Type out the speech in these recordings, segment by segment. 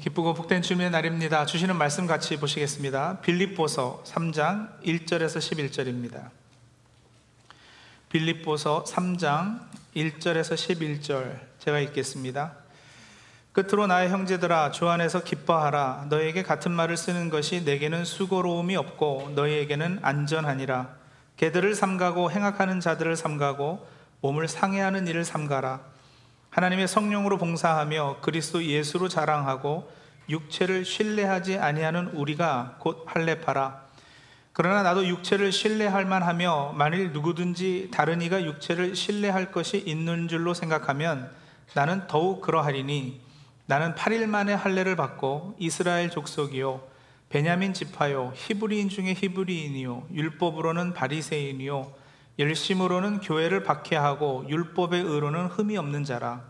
기쁘고 복된 주님의 날입니다. 주시는 말씀 같이 보시겠습니다. 빌립보서 3장 1절에서 11절입니다. 빌립보서 3장 1절에서 11절 제가 읽겠습니다. 끝으로 나의 형제들아 주 안에서 기뻐하라. 너에게 같은 말을 쓰는 것이 내게는 수고로움이 없고 너희에게는 안전하니라. 개들을 삼가고 행악하는 자들을 삼가고 몸을 상해하는 일을 삼가라. 하나님의 성령으로 봉사하며 그리스도 예수로 자랑하고 육체를 신뢰하지 아니하는 우리가 곧 할례파라. 그러나 나도 육체를 신뢰할 만하며 만일 누구든지 다른 이가 육체를 신뢰할 것이 있는 줄로 생각하면 나는 더욱 그러하리니 나는 8일 만에 할례를 받고 이스라엘 족속이요 베냐민 지파요 히브리인 중에 히브리인이요 율법으로는 바리새인이요 열심으로는 교회를 박해하고 율법의 의로는 흠이 없는 자라.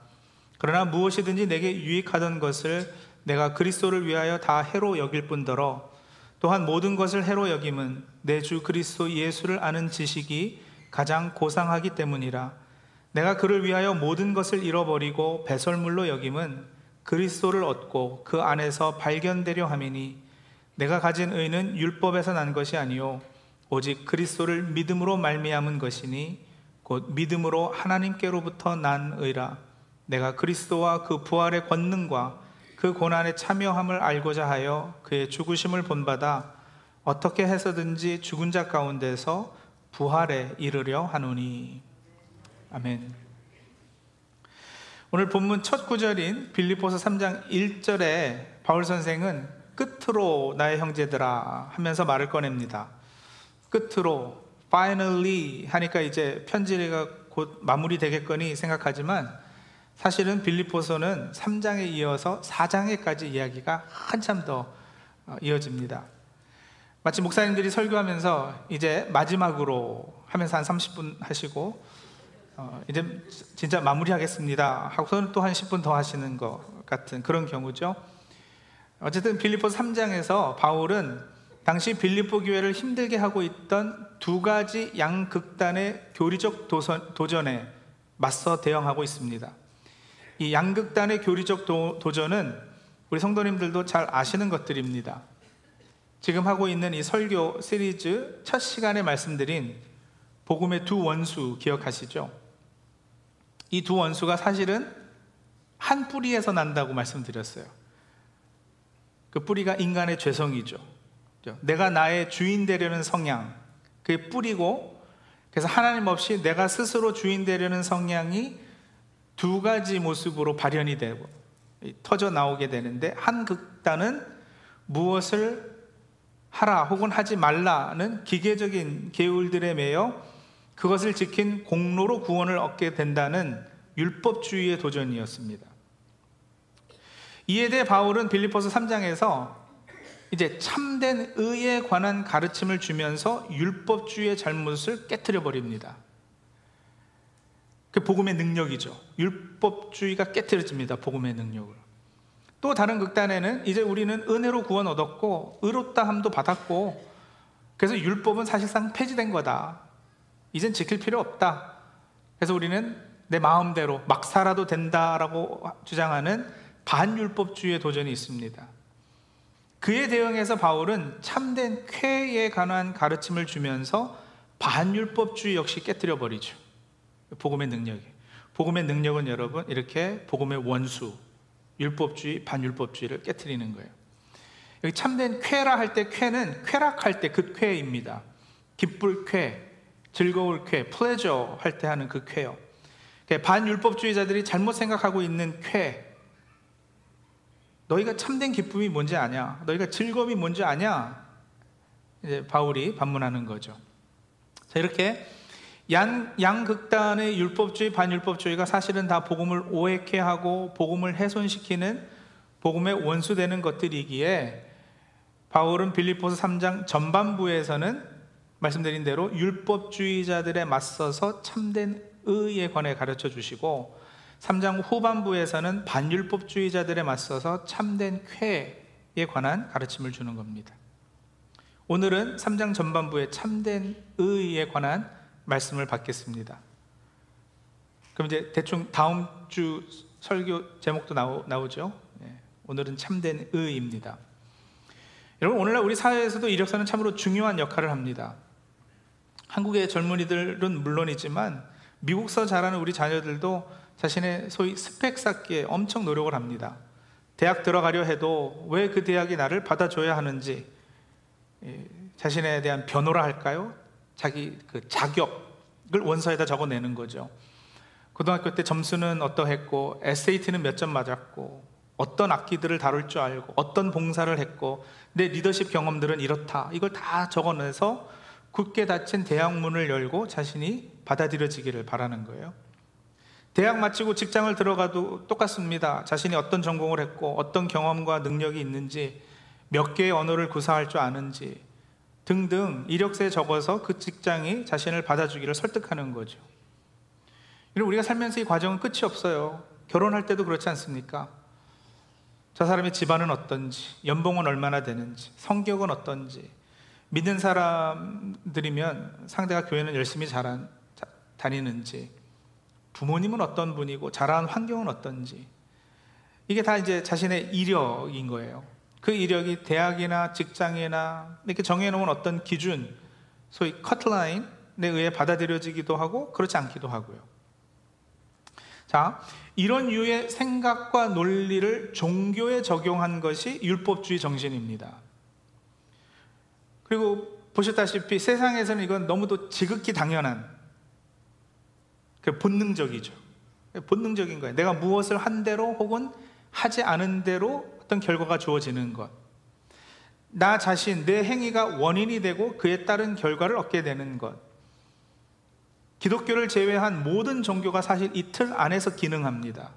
그러나 무엇이든지 내게 유익하던 것을 내가 그리스도를 위하여 다 해로 여길 뿐더러 또한 모든 것을 해로 여김은 내 주 그리스도 예수를 아는 지식이 가장 고상하기 때문이라. 내가 그를 위하여 모든 것을 잃어버리고 배설물로 여김은 그리스도를 얻고 그 안에서 발견되려 함이니 내가 가진 의는 율법에서 난 것이 아니요 오직 그리스도를 믿음으로 말미암은 것이니 곧 믿음으로 하나님께로부터 난 의라. 내가 그리스도와 그 부활의 권능과 그 고난의 참여함을 알고자 하여 그의 죽으심을 본받아 어떻게 해서든지 죽은 자 가운데서 부활에 이르려 하노니. 아멘. 오늘 본문 첫 구절인 빌립보서 3장 1절에 바울 선생은 끝으로 나의 형제들아 하면서 말을 꺼냅니다. 끝으로 finally 하니까 이제 편지가 곧 마무리되겠거니 생각하지만 사실은 빌립보서는 3장에 이어서 4장에까지 이야기가 한참 더 이어집니다. 마치 목사님들이 설교하면서 이제 마지막으로 하면서 한 30분 하시고 이제 진짜 마무리하겠습니다 하고서는 또 한 10분 더 하시는 것 같은 그런 경우죠. 어쨌든 빌립보서 3장에서 바울은 당시 빌립보 교회를 힘들게 하고 있던 두 가지 양극단의 교리적 도전에 맞서 대응하고 있습니다. 이 양극단의 교리적 도전은 우리 성도님들도 잘 아시는 것들입니다. 지금 하고 있는 이 설교 시리즈 첫 시간에 말씀드린 복음의 두 원수 기억하시죠? 이 두 원수가 사실은 한 뿌리에서 난다고 말씀드렸어요. 그 뿌리가 인간의 죄성이죠. 내가 나의 주인 되려는 성향, 그게 뿌리고, 그래서 하나님 없이 내가 스스로 주인 되려는 성향이 두 가지 모습으로 발현이 되고 터져 나오게 되는데, 한 극단은 무엇을 하라 혹은 하지 말라는 기계적인 계율들에 매여 그것을 지킨 공로로 구원을 얻게 된다는 율법주의의 도전이었습니다. 이에 대해 바울은 빌립보서 3장에서 이제 참된 의에 관한 가르침을 주면서 율법주의의 잘못을 깨트려버립니다. 그 복음의 능력이죠. 율법주의가 깨트려집니다. 복음의 능력을. 또 다른 극단에는 이제 우리는 은혜로 구원 얻었고 의롭다함도 받았고 그래서 율법은 사실상 폐지된 거다. 이젠 지킬 필요 없다. 그래서 우리는 내 마음대로 막 살아도 된다라고 주장하는 반율법주의의 도전이 있습니다. 그에 대응해서 바울은 참된 쾌에 관한 가르침을 주면서 반율법주의 역시 깨뜨려버리죠. 복음의 능력이. 복음의 능력은 여러분 이렇게 복음의 원수, 율법주의, 반율법주의를 깨뜨리는 거예요. 여기 참된 쾌라 할 때 쾌는 쾌락할 때 그 쾌입니다. 기쁠 쾌, 즐거울 쾌, 플레저 할 때 하는 그 쾌요. 반율법주의자들이 잘못 생각하고 있는 쾌. 너희가 참된 기쁨이 뭔지 아냐? 너희가 즐거움이 뭔지 아냐? 이제 바울이 반문하는 거죠. 자, 이렇게 양극단의 율법주의, 반율법주의가 사실은 다 복음을 오해케 하고 복음을 훼손시키는 복음의 원수되는 것들이기에 바울은 빌립보서 3장 전반부에서는 말씀드린 대로 율법주의자들에 맞서서 참된 의에 관해 가르쳐 주시고 3장 후반부에서는 반율법주의자들에 맞서서 참된 쾌에 관한 가르침을 주는 겁니다. 오늘은 3장 전반부의 참된 의에 관한 말씀을 받겠습니다. 그럼 이제 대충 다음 주 설교 제목도 나오죠. 오늘은 참된 의입니다. 여러분, 오늘날 우리 사회에서도 이력서는 참으로 중요한 역할을 합니다. 한국의 젊은이들은 물론이지만 미국서 자라는 우리 자녀들도 자신의 소위 스펙 쌓기에 엄청 노력을 합니다. 대학 들어가려 해도 왜 그 대학이 나를 받아줘야 하는지, 자신에 대한 변호라 할까요? 자기 그 자격을 원서에다 적어내는 거죠. 고등학교 때 점수는 어떠했고, SAT는 몇 점 맞았고, 어떤 악기들을 다룰 줄 알고, 어떤 봉사를 했고, 내 리더십 경험들은 이렇다. 이걸 다 적어내서 굳게 닫힌 대학 문을 열고 자신이 받아들여지기를 바라는 거예요. 대학 마치고 직장을 들어가도 똑같습니다. 자신이 어떤 전공을 했고, 어떤 경험과 능력이 있는지, 몇 개의 언어를 구사할 줄 아는지 등등 이력서에 적어서 그 직장이 자신을 받아주기를 설득하는 거죠. 이런 우리가 살면서 이 과정은 끝이 없어요. 결혼할 때도 그렇지 않습니까? 저 사람의 집안은 어떤지, 연봉은 얼마나 되는지, 성격은 어떤지, 믿는 사람들이면 상대가 교회는 열심히 다니는지, 부모님은 어떤 분이고 자란 환경은 어떤지, 이게 다 이제 자신의 이력인 거예요. 그 이력이 대학이나 직장이나 이렇게 정해놓은 어떤 기준, 소위 컷라인에 의해 받아들여지기도 하고 그렇지 않기도 하고요. 자, 이런 유의 생각과 논리를 종교에 적용한 것이 율법주의 정신입니다. 그리고 보셨다시피 세상에서는 이건 너무도 지극히 당연한, 본능적이죠. 본능적인 거예요. 내가 무엇을 한 대로 혹은 하지 않은 대로 어떤 결과가 주어지는 것, 나 자신, 내 행위가 원인이 되고 그에 따른 결과를 얻게 되는 것. 기독교를 제외한 모든 종교가 사실 이 틀 안에서 기능합니다.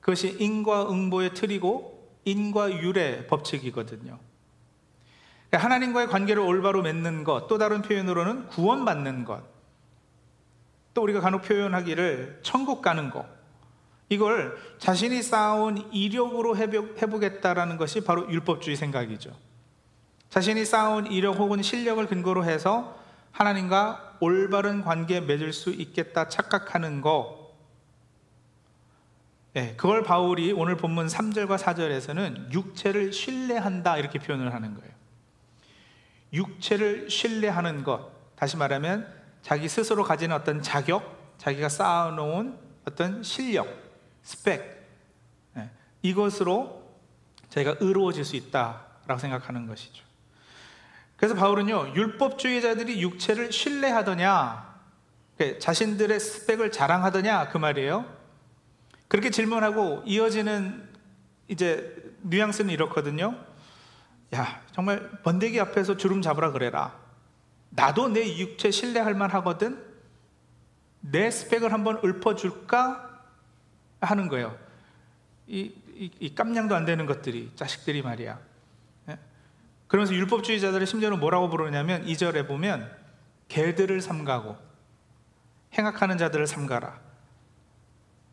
그것이 인과응보의 틀이고 인과율의 법칙이거든요. 하나님과의 관계를 올바로 맺는 것, 또 다른 표현으로는 구원받는 것, 또 우리가 간혹 표현하기를 천국 가는 것, 이걸 자신이 쌓아온 이력으로 해보겠다라는 것이 바로 율법주의 생각이죠. 자신이 쌓아온 이력 혹은 실력을 근거로 해서 하나님과 올바른 관계 맺을 수 있겠다 착각하는 것. 네, 그걸 바울이 오늘 본문 3절과 4절에서는 육체를 신뢰한다 이렇게 표현을 하는 거예요. 육체를 신뢰하는 것, 다시 말하면 자기 스스로 가진 어떤 자격, 자기가 쌓아놓은 어떤 실력, 스펙, 이것으로 자기가 의로워질 수 있다라고 생각하는 것이죠. 그래서 바울은요, 율법주의자들이 육체를 신뢰하더냐, 자신들의 스펙을 자랑하더냐, 그 말이에요. 그렇게 질문하고 이어지는 이제 뉘앙스는 이렇거든요. 야, 정말 번데기 앞에서 주름 잡으라 그래라. 나도 내 육체 신뢰할 만하거든. 내 스펙을 한번 읊어줄까 하는 거예요. 이 깜냥도 안 되는 것들이, 자식들이 말이야. 그러면서 율법주의자들이 심지어는 뭐라고 부르냐면 2절에 보면 개들을 삼가고 행악하는 자들을 삼가라.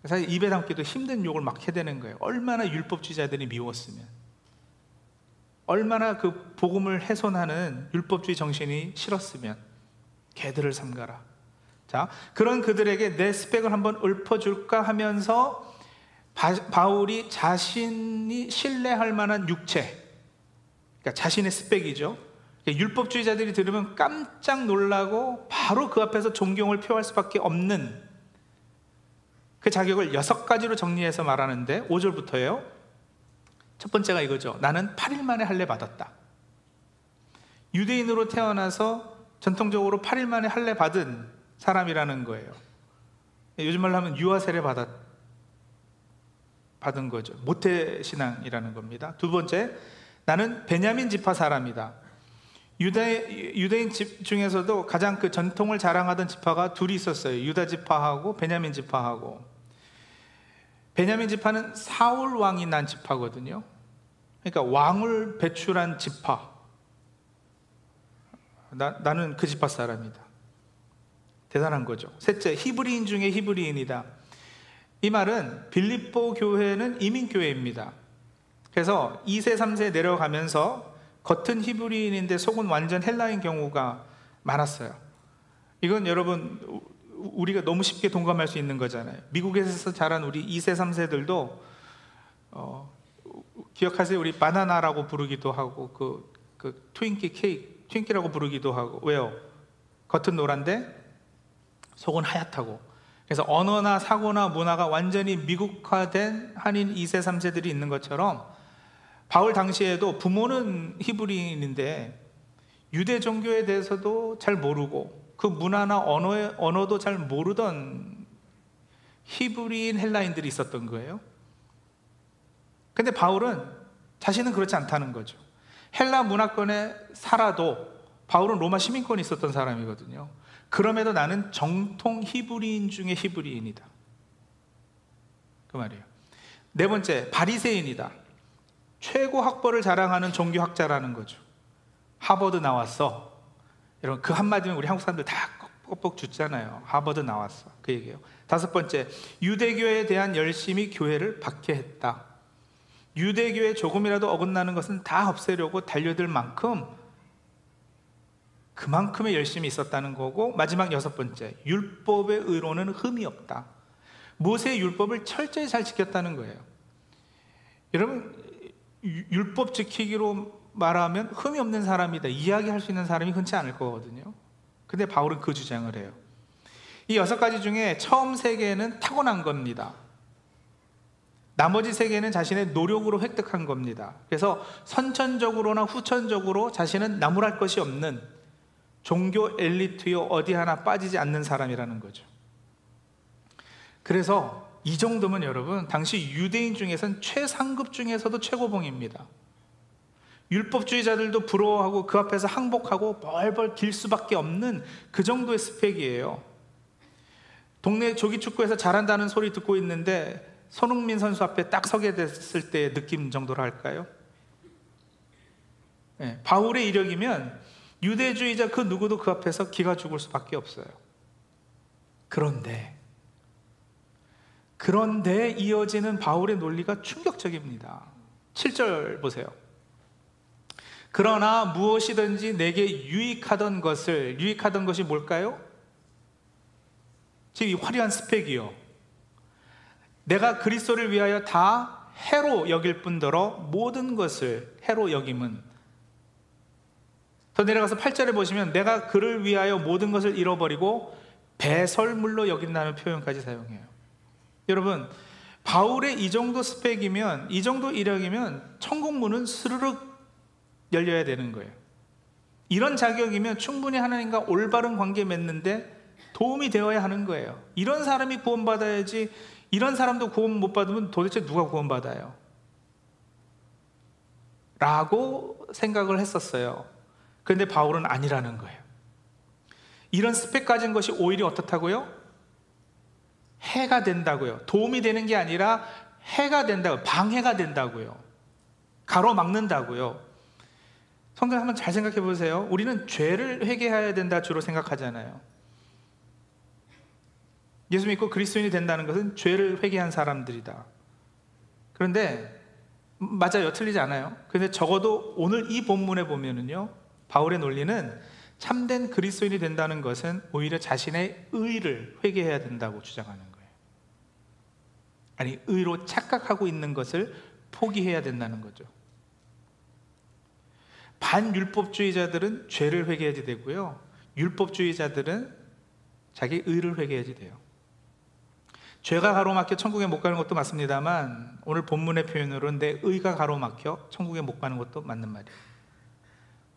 사실 입에 담기도 힘든 욕을 막 해대는 거예요. 얼마나 율법주의자들이 미웠으면, 얼마나 그 복음을 훼손하는 율법주의 정신이 싫었으면 개들을 삼가라. 자, 그런 그들에게 내 스펙을 한번 읊어줄까 하면서 바울이 자신이 신뢰할 만한 육체, 그러니까 자신의 스펙이죠. 그러니까 율법주의자들이 들으면 깜짝 놀라고 바로 그 앞에서 존경을 표할 수밖에 없는 그 자격을 6가지로 정리해서 말하는데 5절부터예요. 첫 번째가 이거죠. 나는 8일 만에 할례 받았다. 유대인으로 태어나서 전통적으로 8일 만에 할례 받은 사람이라는 거예요. 요즘 말로 하면 유아세례 받은 거죠. 모태신앙이라는 겁니다. 두 번째, 나는 베냐민 지파 사람이다. 유대인 집 중에서도 가장 그 전통을 자랑하던 지파가 둘이 있었어요. 유다 지파하고 베냐민 지파하고. 베냐민 지파는 사울 왕이 난 지파거든요. 그러니까 왕을 배출한 지파. 나는 그 지파 사람이다. 대단한 거죠. 셋째, 히브리인 중에 히브리인이다. 이 말은 빌립보 교회는 이민교회입니다. 그래서 2세, 3세 내려가면서 겉은 히브리인인데 속은 완전 헬라인 경우가 많았어요. 이건 여러분, 우리가 너무 쉽게 동감할 수 있는 거잖아요. 미국에서 자란 우리 2세, 3세들도 기억하세요? 우리 바나나라고 부르기도 하고 그 트윙키 케이크, 트윙키라고 부르기도 하고. 왜요? 겉은 노란데 속은 하얗다고. 그래서 언어나 사고나 문화가 완전히 미국화된 한인 2세, 3세들이 있는 것처럼 바울 당시에도 부모는 히브리인인데 유대 종교에 대해서도 잘 모르고 그 문화나 언어도 잘 모르던 히브리인 헬라인들이 있었던 거예요. 근데 바울은 자신은 그렇지 않다는 거죠. 헬라 문화권에 살아도 바울은 로마 시민권이 있었던 사람이거든요. 그럼에도 나는 정통 히브리인 중에 히브리인이다, 그 말이에요. 네 번째, 바리새인이다. 최고 학벌을 자랑하는 종교학자라는 거죠. 하버드 나왔어. 여러분, 그 한마디면 우리 한국 사람들 다 뻑뻑 죽잖아요. 하버드 나왔어, 그 얘기예요. 다섯 번째, 유대교에 대한 열심이 교회를 박해했다. 유대교에 조금이라도 어긋나는 것은 다 없애려고 달려들 만큼 그만큼의 열심이 있었다는 거고, 마지막 여섯 번째, 율법의 의로는 흠이 없다. 모세의 율법을 철저히 잘 지켰다는 거예요. 여러분, 율법 지키기로 말하면 흠이 없는 사람이다 이야기할 수 있는 사람이 흔치 않을 거거든요. 근데 바울은 그 주장을 해요. 이 여섯 가지 중에 처음 세 개는 타고난 겁니다. 나머지 세 개는 자신의 노력으로 획득한 겁니다. 그래서 선천적으로나 후천적으로 자신은 나무랄 것이 없는 종교 엘리트요 어디 하나 빠지지 않는 사람이라는 거죠. 그래서 이 정도면 여러분, 당시 유대인 중에서는 최상급 중에서도 최고봉입니다. 율법주의자들도 부러워하고 그 앞에서 항복하고 벌벌 길 수밖에 없는 그 정도의 스펙이에요. 동네 조기축구에서 잘한다는 소리 듣고 있는데 손흥민 선수 앞에 딱 서게 됐을 때의 느낌 정도로 할까요? 네, 바울의 이력이면 유대주의자 그 누구도 그 앞에서 기가 죽을 수밖에 없어요. 그런데 이어지는 바울의 논리가 충격적입니다. 7절 보세요. 그러나 무엇이든지 내게 유익하던 것이 뭘까요? 지금 이 화려한 스펙이요. 내가 그리스도를 위하여 다 해로 여길 뿐더러 모든 것을 해로 여김은. 더 내려가서 8절에 보시면 내가 그를 위하여 모든 것을 잃어버리고 배설물로 여긴다는 표현까지 사용해요. 여러분, 바울의 이 정도 스펙이면, 이 정도 이력이면 천국문은 스르륵 열려야 되는 거예요. 이런 자격이면 충분히 하나님과 올바른 관계 맺는데 도움이 되어야 하는 거예요. 이런 사람이 구원받아야지. 이런 사람도 구원 못 받으면 도대체 누가 구원받아요? 라고 생각을 했었어요. 그런데 바울은 아니라는 거예요. 이런 스펙 가진 것이 오히려 어떻다고요? 해가 된다고요. 도움이 되는 게 아니라 해가 된다고요. 방해가 된다고요. 가로막는다고요. 성경 한번 잘 생각해 보세요. 우리는 죄를 회개해야 된다 주로 생각하잖아요. 예수 믿고 그리스도인이 된다는 것은 죄를 회개한 사람들이다. 그런데 맞아요, 틀리지 않아요. 그런데 적어도 오늘 이 본문에 보면은요, 바울의 논리는 참된 그리스도인이 된다는 것은 오히려 자신의 의를 회개해야 된다고 주장하는 거예요. 아니, 의로 착각하고 있는 것을 포기해야 된다는 거죠. 반율법주의자들은 죄를 회개해야지 되고요, 율법주의자들은 자기 의를 회개해야지 돼요. 죄가 가로막혀 천국에 못 가는 것도 맞습니다만, 오늘 본문의 표현으로는 내 의가 가로막혀 천국에 못 가는 것도 맞는 말이에요.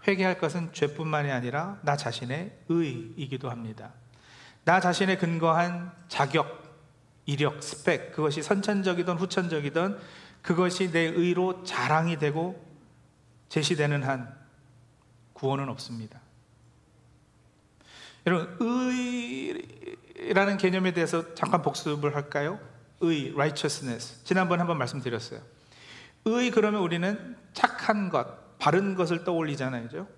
회개할 것은 죄뿐만이 아니라 나 자신의 의이기도 합니다. 나 자신에 근거한 자격, 이력, 스펙, 그것이 선천적이든 후천적이든 그것이 내 의로 자랑이 되고 제시되는 한 구원은 없습니다. 여러분, 의라는 개념에 대해서 잠깐 복습을 할까요? 의, righteousness. 지난번에 한번 말씀드렸어요. 의 그러면 우리는 착한 것, 바른 것을 떠올리잖아요, 그죠?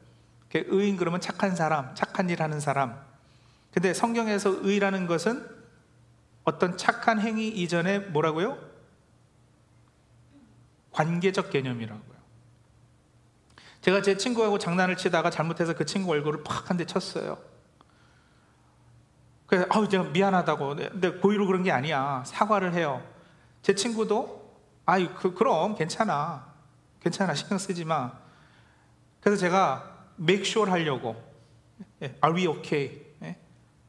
의인 그러면 착한 사람, 착한 일 하는 사람. 근데 성경에서 의라는 것은 어떤 착한 행위 이전에 뭐라고요? 관계적 개념이라고요. 제가 제 친구하고 장난을 치다가 잘못해서 그 친구 얼굴을 팍 한 대 쳤어요. 그래서 아우, 제가 미안하다고, 근데 고의로 그런 게 아니야, 사과를 해요. 제 친구도 아이 그럼 괜찮아, 괜찮아, 신경 쓰지 마. 그래서 제가 make sure 하려고 Are we okay?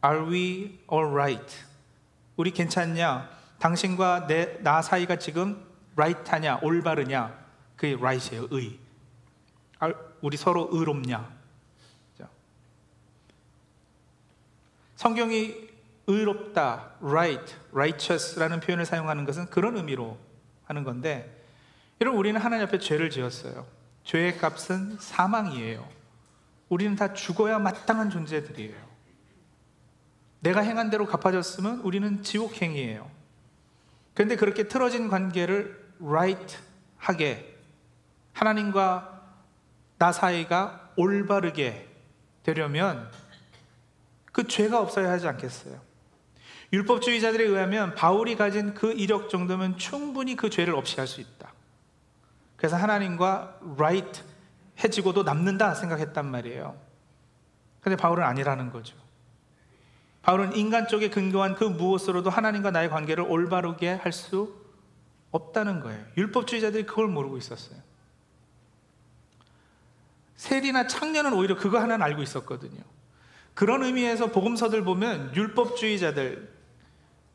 Are we alright? 우리 괜찮냐? 당신과 나 사이가 지금 right하냐? 올바르냐? 그게 right이에요, 의. 우리 서로 의롭냐? 성경이 의롭다, right, righteous라는 표현을 사용하는 것은 그런 의미로 하는 건데, 여러분, 우리는 하나님 앞에 죄를 지었어요. 죄의 값은 사망이에요. 우리는 다 죽어야 마땅한 존재들이에요. 내가 행한 대로 갚아졌으면 우리는 지옥행이에요. 그런데 그렇게 틀어진 관계를 right하게, 하나님과 나 사이가 올바르게 되려면 그 죄가 없어야 하지 않겠어요? 율법주의자들에 의하면 바울이 가진 그 이력 정도면 충분히 그 죄를 없이 할 수 있다. 그래서 하나님과 right 해지고도 남는다 생각했단 말이에요. 그런데 바울은 아니라는 거죠. 바울은 인간 쪽에 근거한 그 무엇으로도 하나님과 나의 관계를 올바르게 할 수 없다는 거예요. 율법주의자들이 그걸 모르고 있었어요. 세리나 창녀는 오히려 그거 하나는 알고 있었거든요. 그런 의미에서 복음서들 보면 율법주의자들,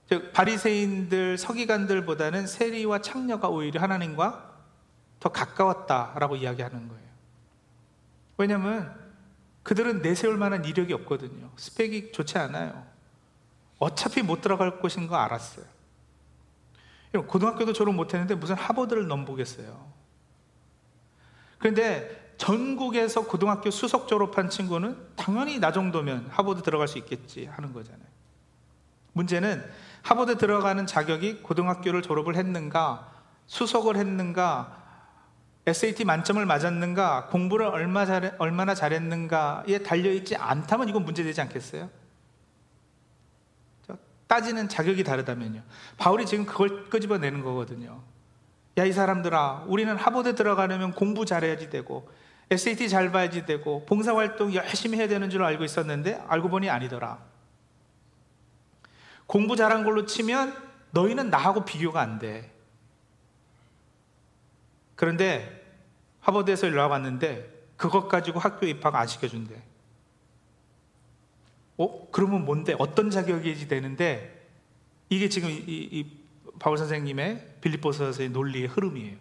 즉 바리새인들, 서기관들보다는 세리와 창녀가 오히려 하나님과 더 가까웠다라고 이야기하는 거예요. 왜냐하면 그들은 내세울 만한 이력이 없거든요. 스펙이 좋지 않아요. 어차피 못 들어갈 곳인 거 알았어요. 고등학교도 졸업 못했는데 무슨 하버드를 넘보겠어요. 그런데 전국에서 고등학교 수석 졸업한 친구는 당연히 나 정도면 하버드 들어갈 수 있겠지 하는 거잖아요. 문제는 하버드 들어가는 자격이 고등학교를 졸업을 했는가, 수석을 했는가, SAT 만점을 맞았는가, 공부를 얼마나 잘했는가에 달려있지 않다면 이건 문제되지 않겠어요? 따지는 자격이 다르다면요. 바울이 지금 그걸 끄집어내는 거거든요. 야, 이 사람들아, 우리는 하버드 들어가려면 공부 잘해야지 되고 SAT 잘 봐야지 되고 봉사활동 열심히 해야 되는 줄 알고 있었는데 알고 보니 아니더라. 공부 잘한 걸로 치면 너희는 나하고 비교가 안 돼. 그런데 하버드에서 연락 왔는데 그것 가지고 학교 입학 안 시켜준대. 그러면 뭔데? 어떤 자격이지 되는데, 이게 지금 이 바울 선생님의 빌립보서에서의 논리의 흐름이에요.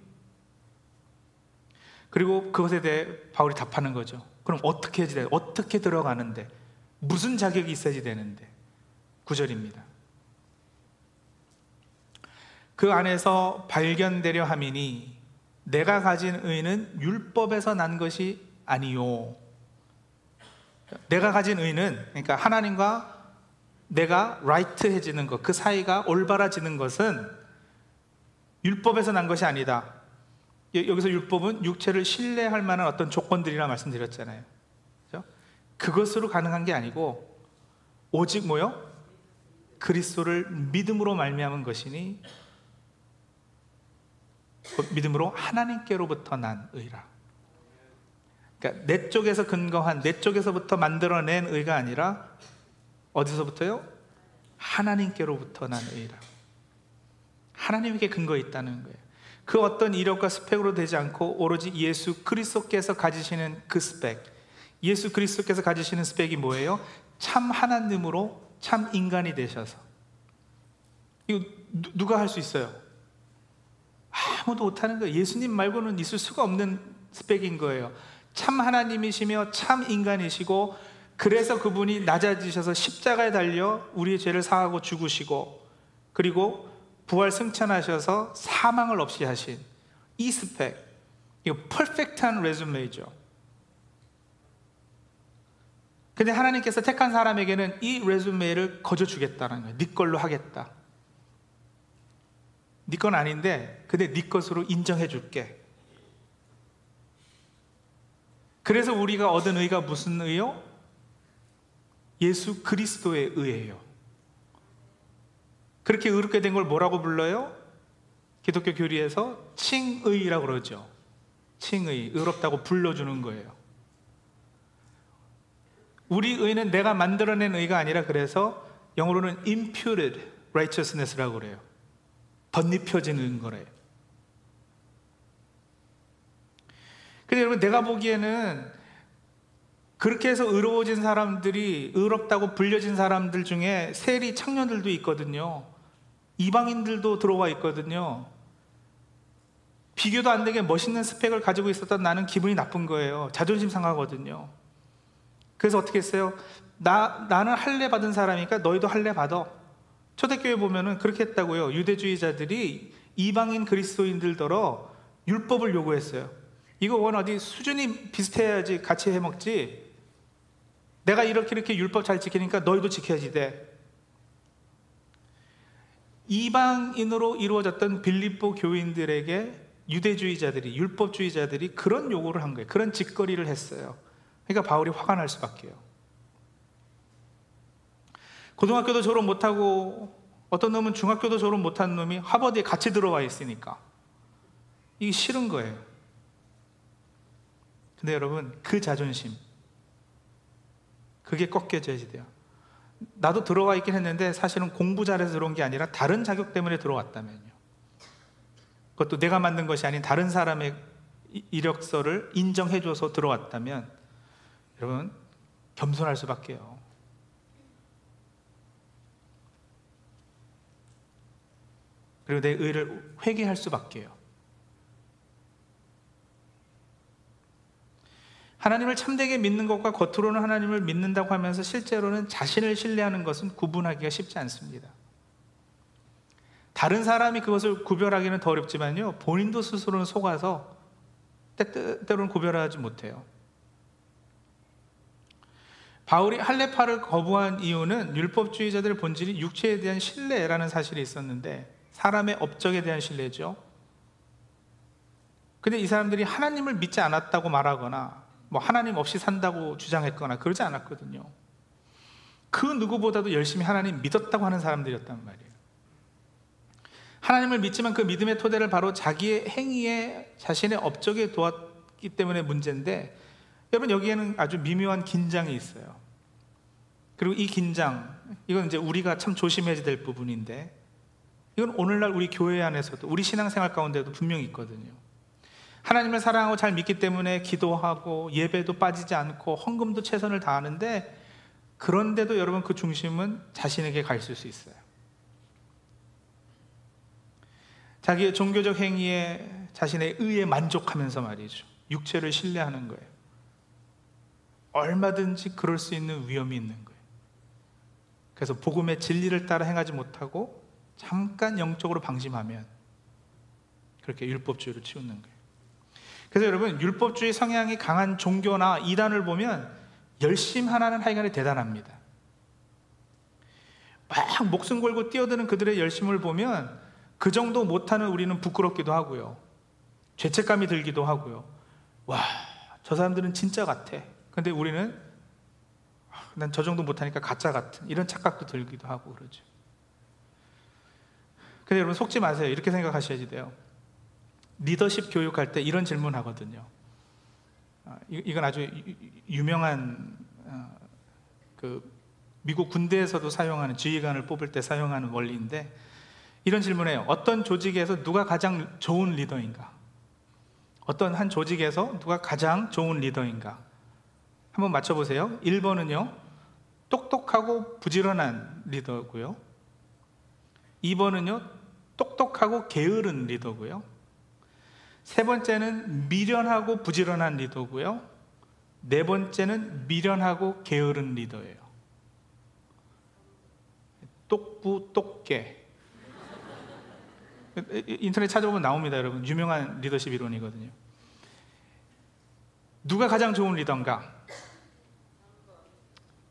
그리고 그것에 대해 바울이 답하는 거죠. 그럼 어떻게 해야지 돼? 어떻게 들어가는데? 무슨 자격이 있어야지 되는데? 9절입니다. 그 안에서 발견되려 함이니 내가 가진 의는 율법에서 난 것이 아니요. 내가 가진 의는, 그러니까 하나님과 내가 right해지는 것, 그 사이가 올바라지는 것은 율법에서 난 것이 아니다. 여기서 율법은 육체를 신뢰할 만한 어떤 조건들이라 말씀드렸잖아요. 그렇죠? 그것으로 가능한 게 아니고 오직 뭐요? 그리스도를 믿음으로 말미암은 것이니 믿음으로 하나님께로부터 난 의라. 그러니까 내 쪽에서 근거한, 내 쪽에서부터 만들어낸 의가 아니라 어디서부터요? 하나님께로부터 난 의라. 하나님께 근거에 있다는 거예요. 그 어떤 이력과 스펙으로 되지 않고 오로지 예수 그리스도께서 가지시는 그 스펙. 예수 그리스도께서 가지시는 스펙이 뭐예요? 참 하나님으로 참 인간이 되셔서. 이거 누가 할 수 있어요? 아무도 못하는 거예요. 예수님 말고는 있을 수가 없는 스펙인 거예요. 참 하나님이시며 참 인간이시고, 그래서 그분이 낮아지셔서 십자가에 달려 우리의 죄를 사하고 죽으시고, 그리고 부활 승천하셔서 사망을 없이 하신 이 스펙, 이거 퍼펙트한 레주메이죠. 근데 하나님께서 택한 사람에게는 이 레주메를 거저 주겠다는 거예요. 네 걸로 하겠다. 네 건 아닌데 근데 네 것으로 인정해 줄게. 그래서 우리가 얻은 의가 무슨 의요? 예수 그리스도의 의예요. 그렇게 의롭게 된 걸 뭐라고 불러요? 기독교 교리에서 칭의라고 그러죠. 칭의, 의롭다고 불러주는 거예요. 우리 의는 내가 만들어낸 의가 아니라, 그래서 영어로는 imputed righteousness라고 그래요. 덧입혀지는 거래요. 여러분, 내가 보기에는 그렇게 해서 의로워진 사람들이, 의롭다고 불려진 사람들 중에 세리 청년들도 있거든요. 이방인들도 들어와 있거든요. 비교도 안 되게 멋있는 스펙을 가지고 있었던 나는 기분이 나쁜 거예요. 자존심 상하거든요. 그래서 어떻게 했어요? 나는 할례 받은 사람이니까 너희도 할례 받아. 초대교회 보면은 그렇게 했다고요. 유대주의자들이 이방인 그리스도인들더러 율법을 요구했어요. 이거 원 어디 수준이 비슷해야지 같이 해먹지. 내가 이렇게 율법 잘 지키니까 너희도 지켜야지 돼. 이방인으로 이루어졌던 빌립보 교인들에게 유대주의자들이, 율법주의자들이 그런 요구를 한 거예요. 그런 짓거리를 했어요. 그러니까 바울이 화가 날 수밖에요. 고등학교도 졸업 못하고 어떤 놈은 중학교도 졸업 못한 놈이 하버드에 같이 들어와 있으니까 이게 싫은 거예요. 근데 여러분, 그 자존심, 그게 꺾여져야지 돼요. 나도 들어와 있긴 했는데 사실은 공부 잘해서 들어온 게 아니라 다른 자격 때문에 들어왔다면요. 그것도 내가 만든 것이 아닌 다른 사람의 이력서를 인정해줘서 들어왔다면 여러분, 겸손할 수밖에요. 그리고 내 의를 회개할 수밖에요. 하나님을 참되게 믿는 것과 겉으로는 하나님을 믿는다고 하면서 실제로는 자신을 신뢰하는 것은 구분하기가 쉽지 않습니다. 다른 사람이 그것을 구별하기는 더 어렵지만요, 본인도 스스로는 속아서 때때로는 구별하지 못해요. 바울이 할례파를 거부한 이유는 율법주의자들의 본질이 육체에 대한 신뢰라는 사실이 있었는데, 사람의 업적에 대한 신뢰죠. 근데 이 사람들이 하나님을 믿지 않았다고 말하거나 뭐 하나님 없이 산다고 주장했거나 그러지 않았거든요. 그 누구보다도 열심히 하나님 믿었다고 하는 사람들이었단 말이에요. 하나님을 믿지만 그 믿음의 토대를 바로 자기의 행위에, 자신의 업적에 두었기 때문에 문제인데, 여러분, 여기에는 아주 미묘한 긴장이 있어요. 그리고 이 긴장, 이건 이제 우리가 참 조심해야 될 부분인데, 이건 오늘날 우리 교회 안에서도, 우리 신앙생활 가운데도 분명히 있거든요. 하나님을 사랑하고 잘 믿기 때문에 기도하고 예배도 빠지지 않고 헌금도 최선을 다하는데, 그런데도 여러분, 그 중심은 자신에게 가 있을 수 있어요. 자기의 종교적 행위에, 자신의 의에 만족하면서 말이죠, 육체를 신뢰하는 거예요. 얼마든지 그럴 수 있는 위험이 있는 거예요. 그래서 복음의 진리를 따라 행하지 못하고 잠깐 영적으로 방심하면 그렇게 율법주의를 치우는 거예요. 그래서 여러분, 율법주의 성향이 강한 종교나 이단을 보면 열심 하나는 하여간에 대단합니다. 막 목숨 걸고 뛰어드는 그들의 열심을 보면 그 정도 못하는 우리는 부끄럽기도 하고요, 죄책감이 들기도 하고요. 와, 저 사람들은 진짜 같아. 근데 우리는 난 저 정도 못하니까 가짜 같은, 이런 착각도 들기도 하고 그러죠. 근데 여러분, 속지 마세요. 이렇게 생각하셔야지 돼요. 리더십 교육할 때 이런 질문 하거든요. 이건 아주 유명한 그 미국 군대에서도 사용하는, 지휘관을 뽑을 때 사용하는 원리인데, 이런 질문해요. 어떤 조직에서 누가 가장 좋은 리더인가? 어떤 한 조직에서 누가 가장 좋은 리더인가? 한번 맞춰보세요. 1번은요, 똑똑하고 부지런한 리더고요. 2번은요, 똑똑하고 게으른 리더고요. 세 번째는 미련하고 부지런한 리더고요. 네 번째는 미련하고 게으른 리더예요. 똑부, 똑개. 인터넷 찾아보면 나옵니다, 여러분. 유명한 리더십 이론이거든요. 누가 가장 좋은 리더인가?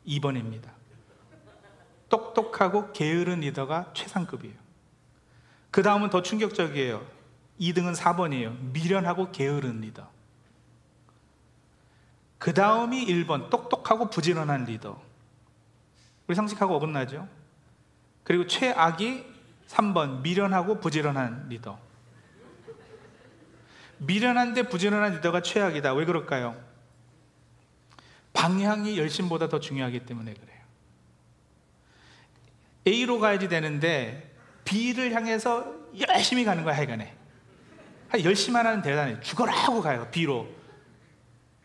2번입니다. 똑똑하고 게으른 리더가 최상급이에요. 그 다음은 더 충격적이에요. 2등은 4번이에요. 미련하고 게으른 리더. 그 다음이 1번, 똑똑하고 부지런한 리더. 우리 상식하고 어긋나죠? 그리고 최악이 3번, 미련하고 부지런한 리더. 미련한데 부지런한 리더가 최악이다. 왜 그럴까요? 방향이 열심보다 더 중요하기 때문에 그래요. A로 가야지 되는데 B를 향해서 열심히 가는 거야. 하여간에 열심히 하는 대단해 죽어라 하고 가요. B로.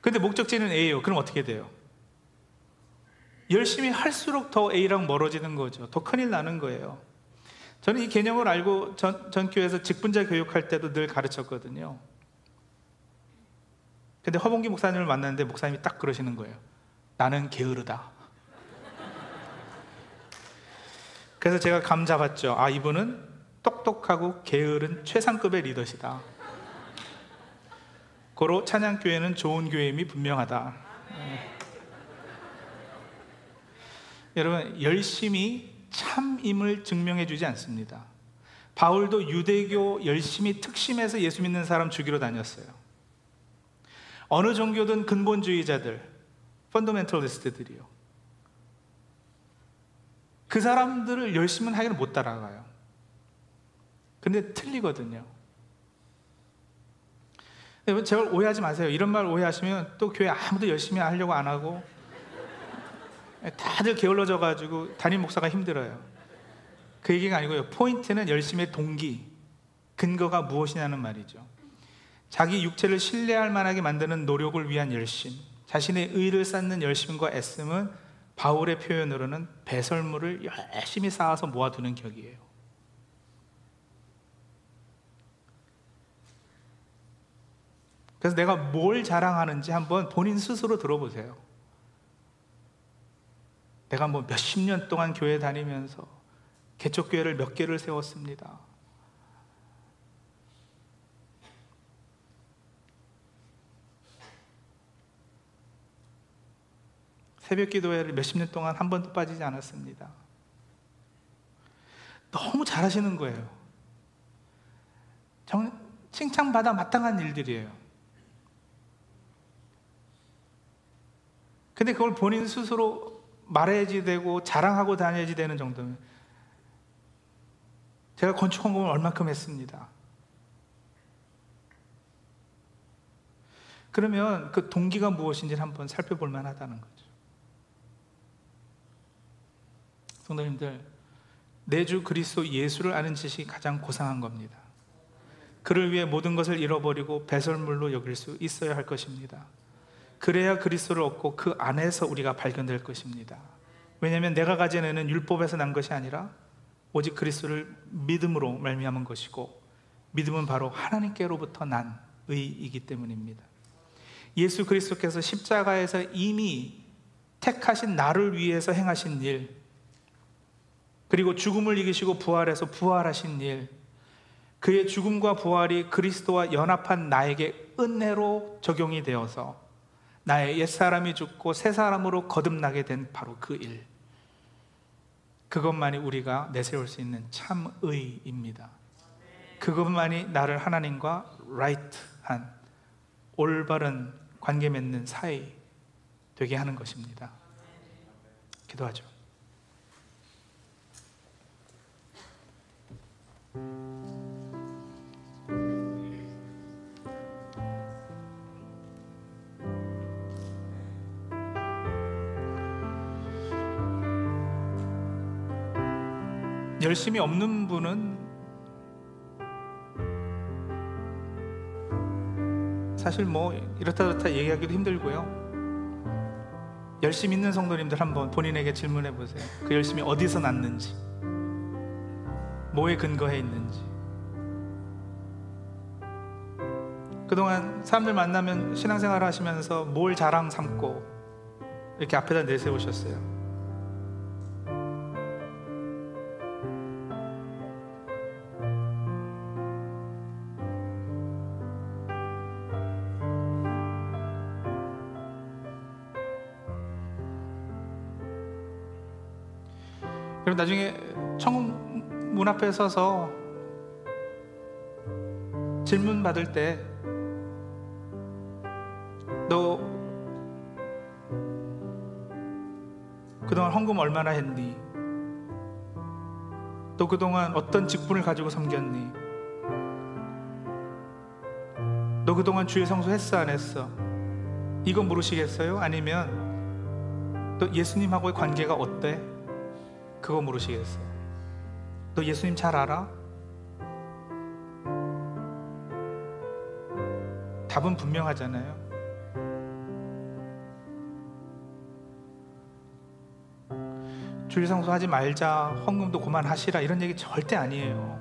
근데 목적지는 A예요. 그럼 어떻게 돼요? 열심히 할수록 더 A랑 멀어지는 거죠. 더 큰일 나는 거예요. 저는 이 개념을 알고 전 교회에서 직분자 교육할 때도 늘 가르쳤거든요. 근데 허봉기 목사님을 만났는데 목사님이 딱 그러시는 거예요. 나는 게으르다. 그래서 제가 감 잡았죠. 아, 이분은 똑똑하고 게으른 최상급의 리더시다. 고로 찬양교회는 좋은 교회임이 분명하다. 네. 여러분, 열심히 참임을 증명해 주지 않습니다. 바울도 유대교 열심히 특심해서 예수 믿는 사람 죽이러 다녔어요. 어느 종교든 근본주의자들, 펀더멘털리스트들이요. 그 사람들을 열심히 하기는 못 따라가요. 근데 틀리거든요. 여러분, 제발 오해하지 마세요. 이런 말 오해하시면 또 교회 아무도 열심히 하려고 안 하고 다들 게을러져가지고 담임 목사가 힘들어요. 그 얘기가 아니고요. 포인트는 열심의 동기, 근거가 무엇이냐는 말이죠. 자기 육체를 신뢰할 만하게 만드는 노력을 위한 열심, 자신의 의를 쌓는 열심과 애씀은 바울의 표현으로는 배설물을 열심히 쌓아서 모아두는 격이에요. 그래서 내가 뭘 자랑하는지 한번 본인 스스로 들어보세요. 내가 뭐 몇십 년 동안 교회 다니면서 개척교회를 몇 개를 세웠습니다. 새벽기도회를 몇십 년 동안 한 번도 빠지지 않았습니다. 너무 잘하시는 거예요. 칭찬받아 마땅한 일들이에요. 근데 그걸 본인 스스로 말해야지 되고 자랑하고 다녀야지 되는 정도면, 제가 건축 공부를 얼만큼 했습니다. 그러면 그 동기가 무엇인지 한번 살펴볼 만하다는 거죠. 성도님들, 내주 그리스도 예수를 아는 지식이 가장 고상한 겁니다. 그를 위해 모든 것을 잃어버리고 배설물로 여길 수 있어야 할 것입니다. 그래야 그리스도를 얻고 그 안에서 우리가 발견될 것입니다. 왜냐하면 내가 가진 애는 율법에서 난 것이 아니라 오직 그리스도를 믿음으로 말미암은 것이고, 믿음은 바로 하나님께로부터 난 의이기 때문입니다. 예수 그리스도께서 십자가에서 이미 택하신 나를 위해서 행하신 일, 그리고 죽음을 이기시고 부활해서 부활하신 일, 그의 죽음과 부활이 그리스도와 연합한 나에게 은혜로 적용이 되어서 나의 옛사람이 죽고 새사람으로 거듭나게 된 바로 그 일, 그것만이 우리가 내세울 수 있는 참의입니다. 그것만이 나를 하나님과 right한, 올바른 관계 맺는 사이 되게 하는 것입니다. 기도하죠. 열심이 없는 분은 사실 뭐 이렇다 저렇다 얘기하기도 힘들고요. 열심히 있는 성도님들 한번 본인에게 질문해 보세요. 그 열심이 어디서 났는지, 뭐에 근거해 있는지. 그동안 사람들 만나면 신앙생활 하시면서 뭘 자랑 삼고 이렇게 앞에다 내세우셨어요. 나중에 천국 문 앞에 서서 질문 받을 때, 너 그동안 헌금 얼마나 했니? 너 그동안 어떤 직분을 가지고 섬겼니? 너 그동안 주일 성수 했어 안 했어? 이거 물으시겠어요? 아니면 너 예수님하고의 관계가 어때? 그거 물으시겠어요? 너 예수님 잘 알아? 답은 분명하잖아요. 주일상소하지 말자, 헌금도 그만하시라 이런 얘기 절대 아니에요.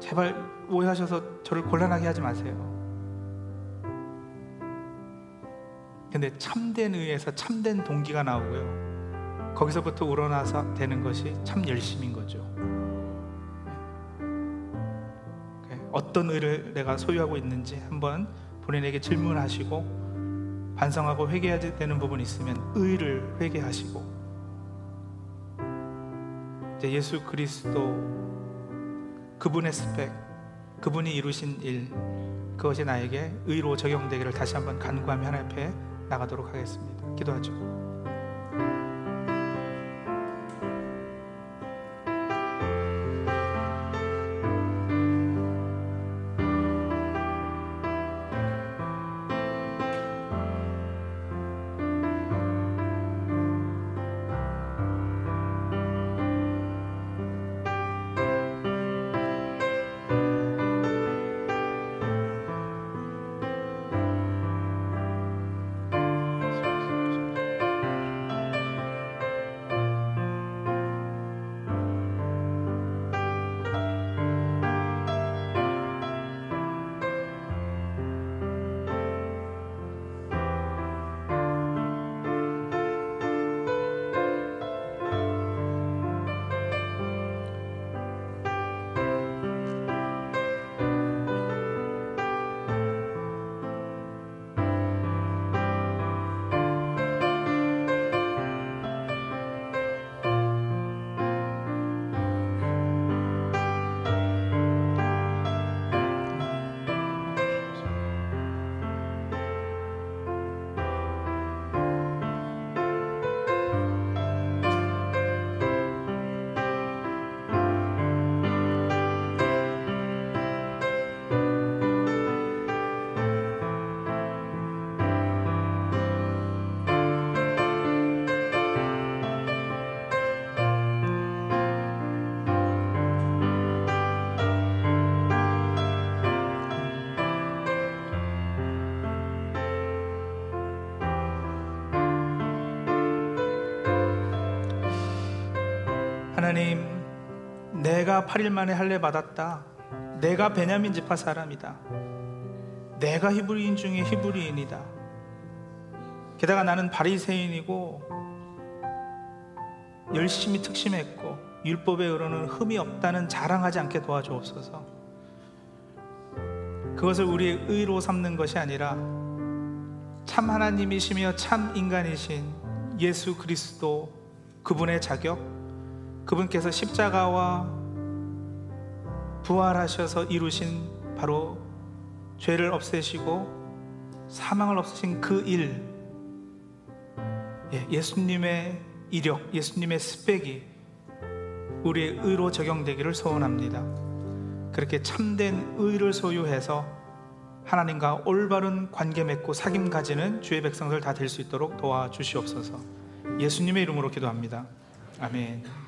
제발 오해하셔서 저를 곤란하게 하지 마세요. 근데 참된 의에서 참된 동기가 나오고요, 거기서부터 우러나서 되는 것이 참 열심인 거죠. 어떤 의를 내가 소유하고 있는지 한번 본인에게 질문하시고 반성하고 회개해야 되는 부분이 있으면 의를 회개하시고, 이제 예수 그리스도 그분의 스펙, 그분이 이루신 일, 그것이 나에게 의로 적용되기를 다시 한번 간구하며 하나님 앞에 나가도록 하겠습니다. 기도하죠. 하나님, 내가 8일 만에 할례 받았다, 내가 베냐민 지파 사람이다, 내가 히브리인 중에 히브리인이다, 게다가 나는 바리새인이고 열심히 특심했고 율법에 의로는 흠이 없다는 자랑하지 않게 도와주옵소서. 그것을 우리의 의로 삼는 것이 아니라 참 하나님이시며 참 인간이신 예수 그리스도 그분의 자격, 그분께서 십자가와 부활하셔서 이루신 바로 죄를 없애시고 사망을 없애신 그 일, 예수님의 이력, 예수님의 스펙이 우리의 의로 적용되기를 소원합니다. 그렇게 참된 의를 소유해서 하나님과 올바른 관계 맺고 사귐 가지는 주의 백성들 다 될 수 있도록 도와주시옵소서. 예수님의 이름으로 기도합니다. 아멘.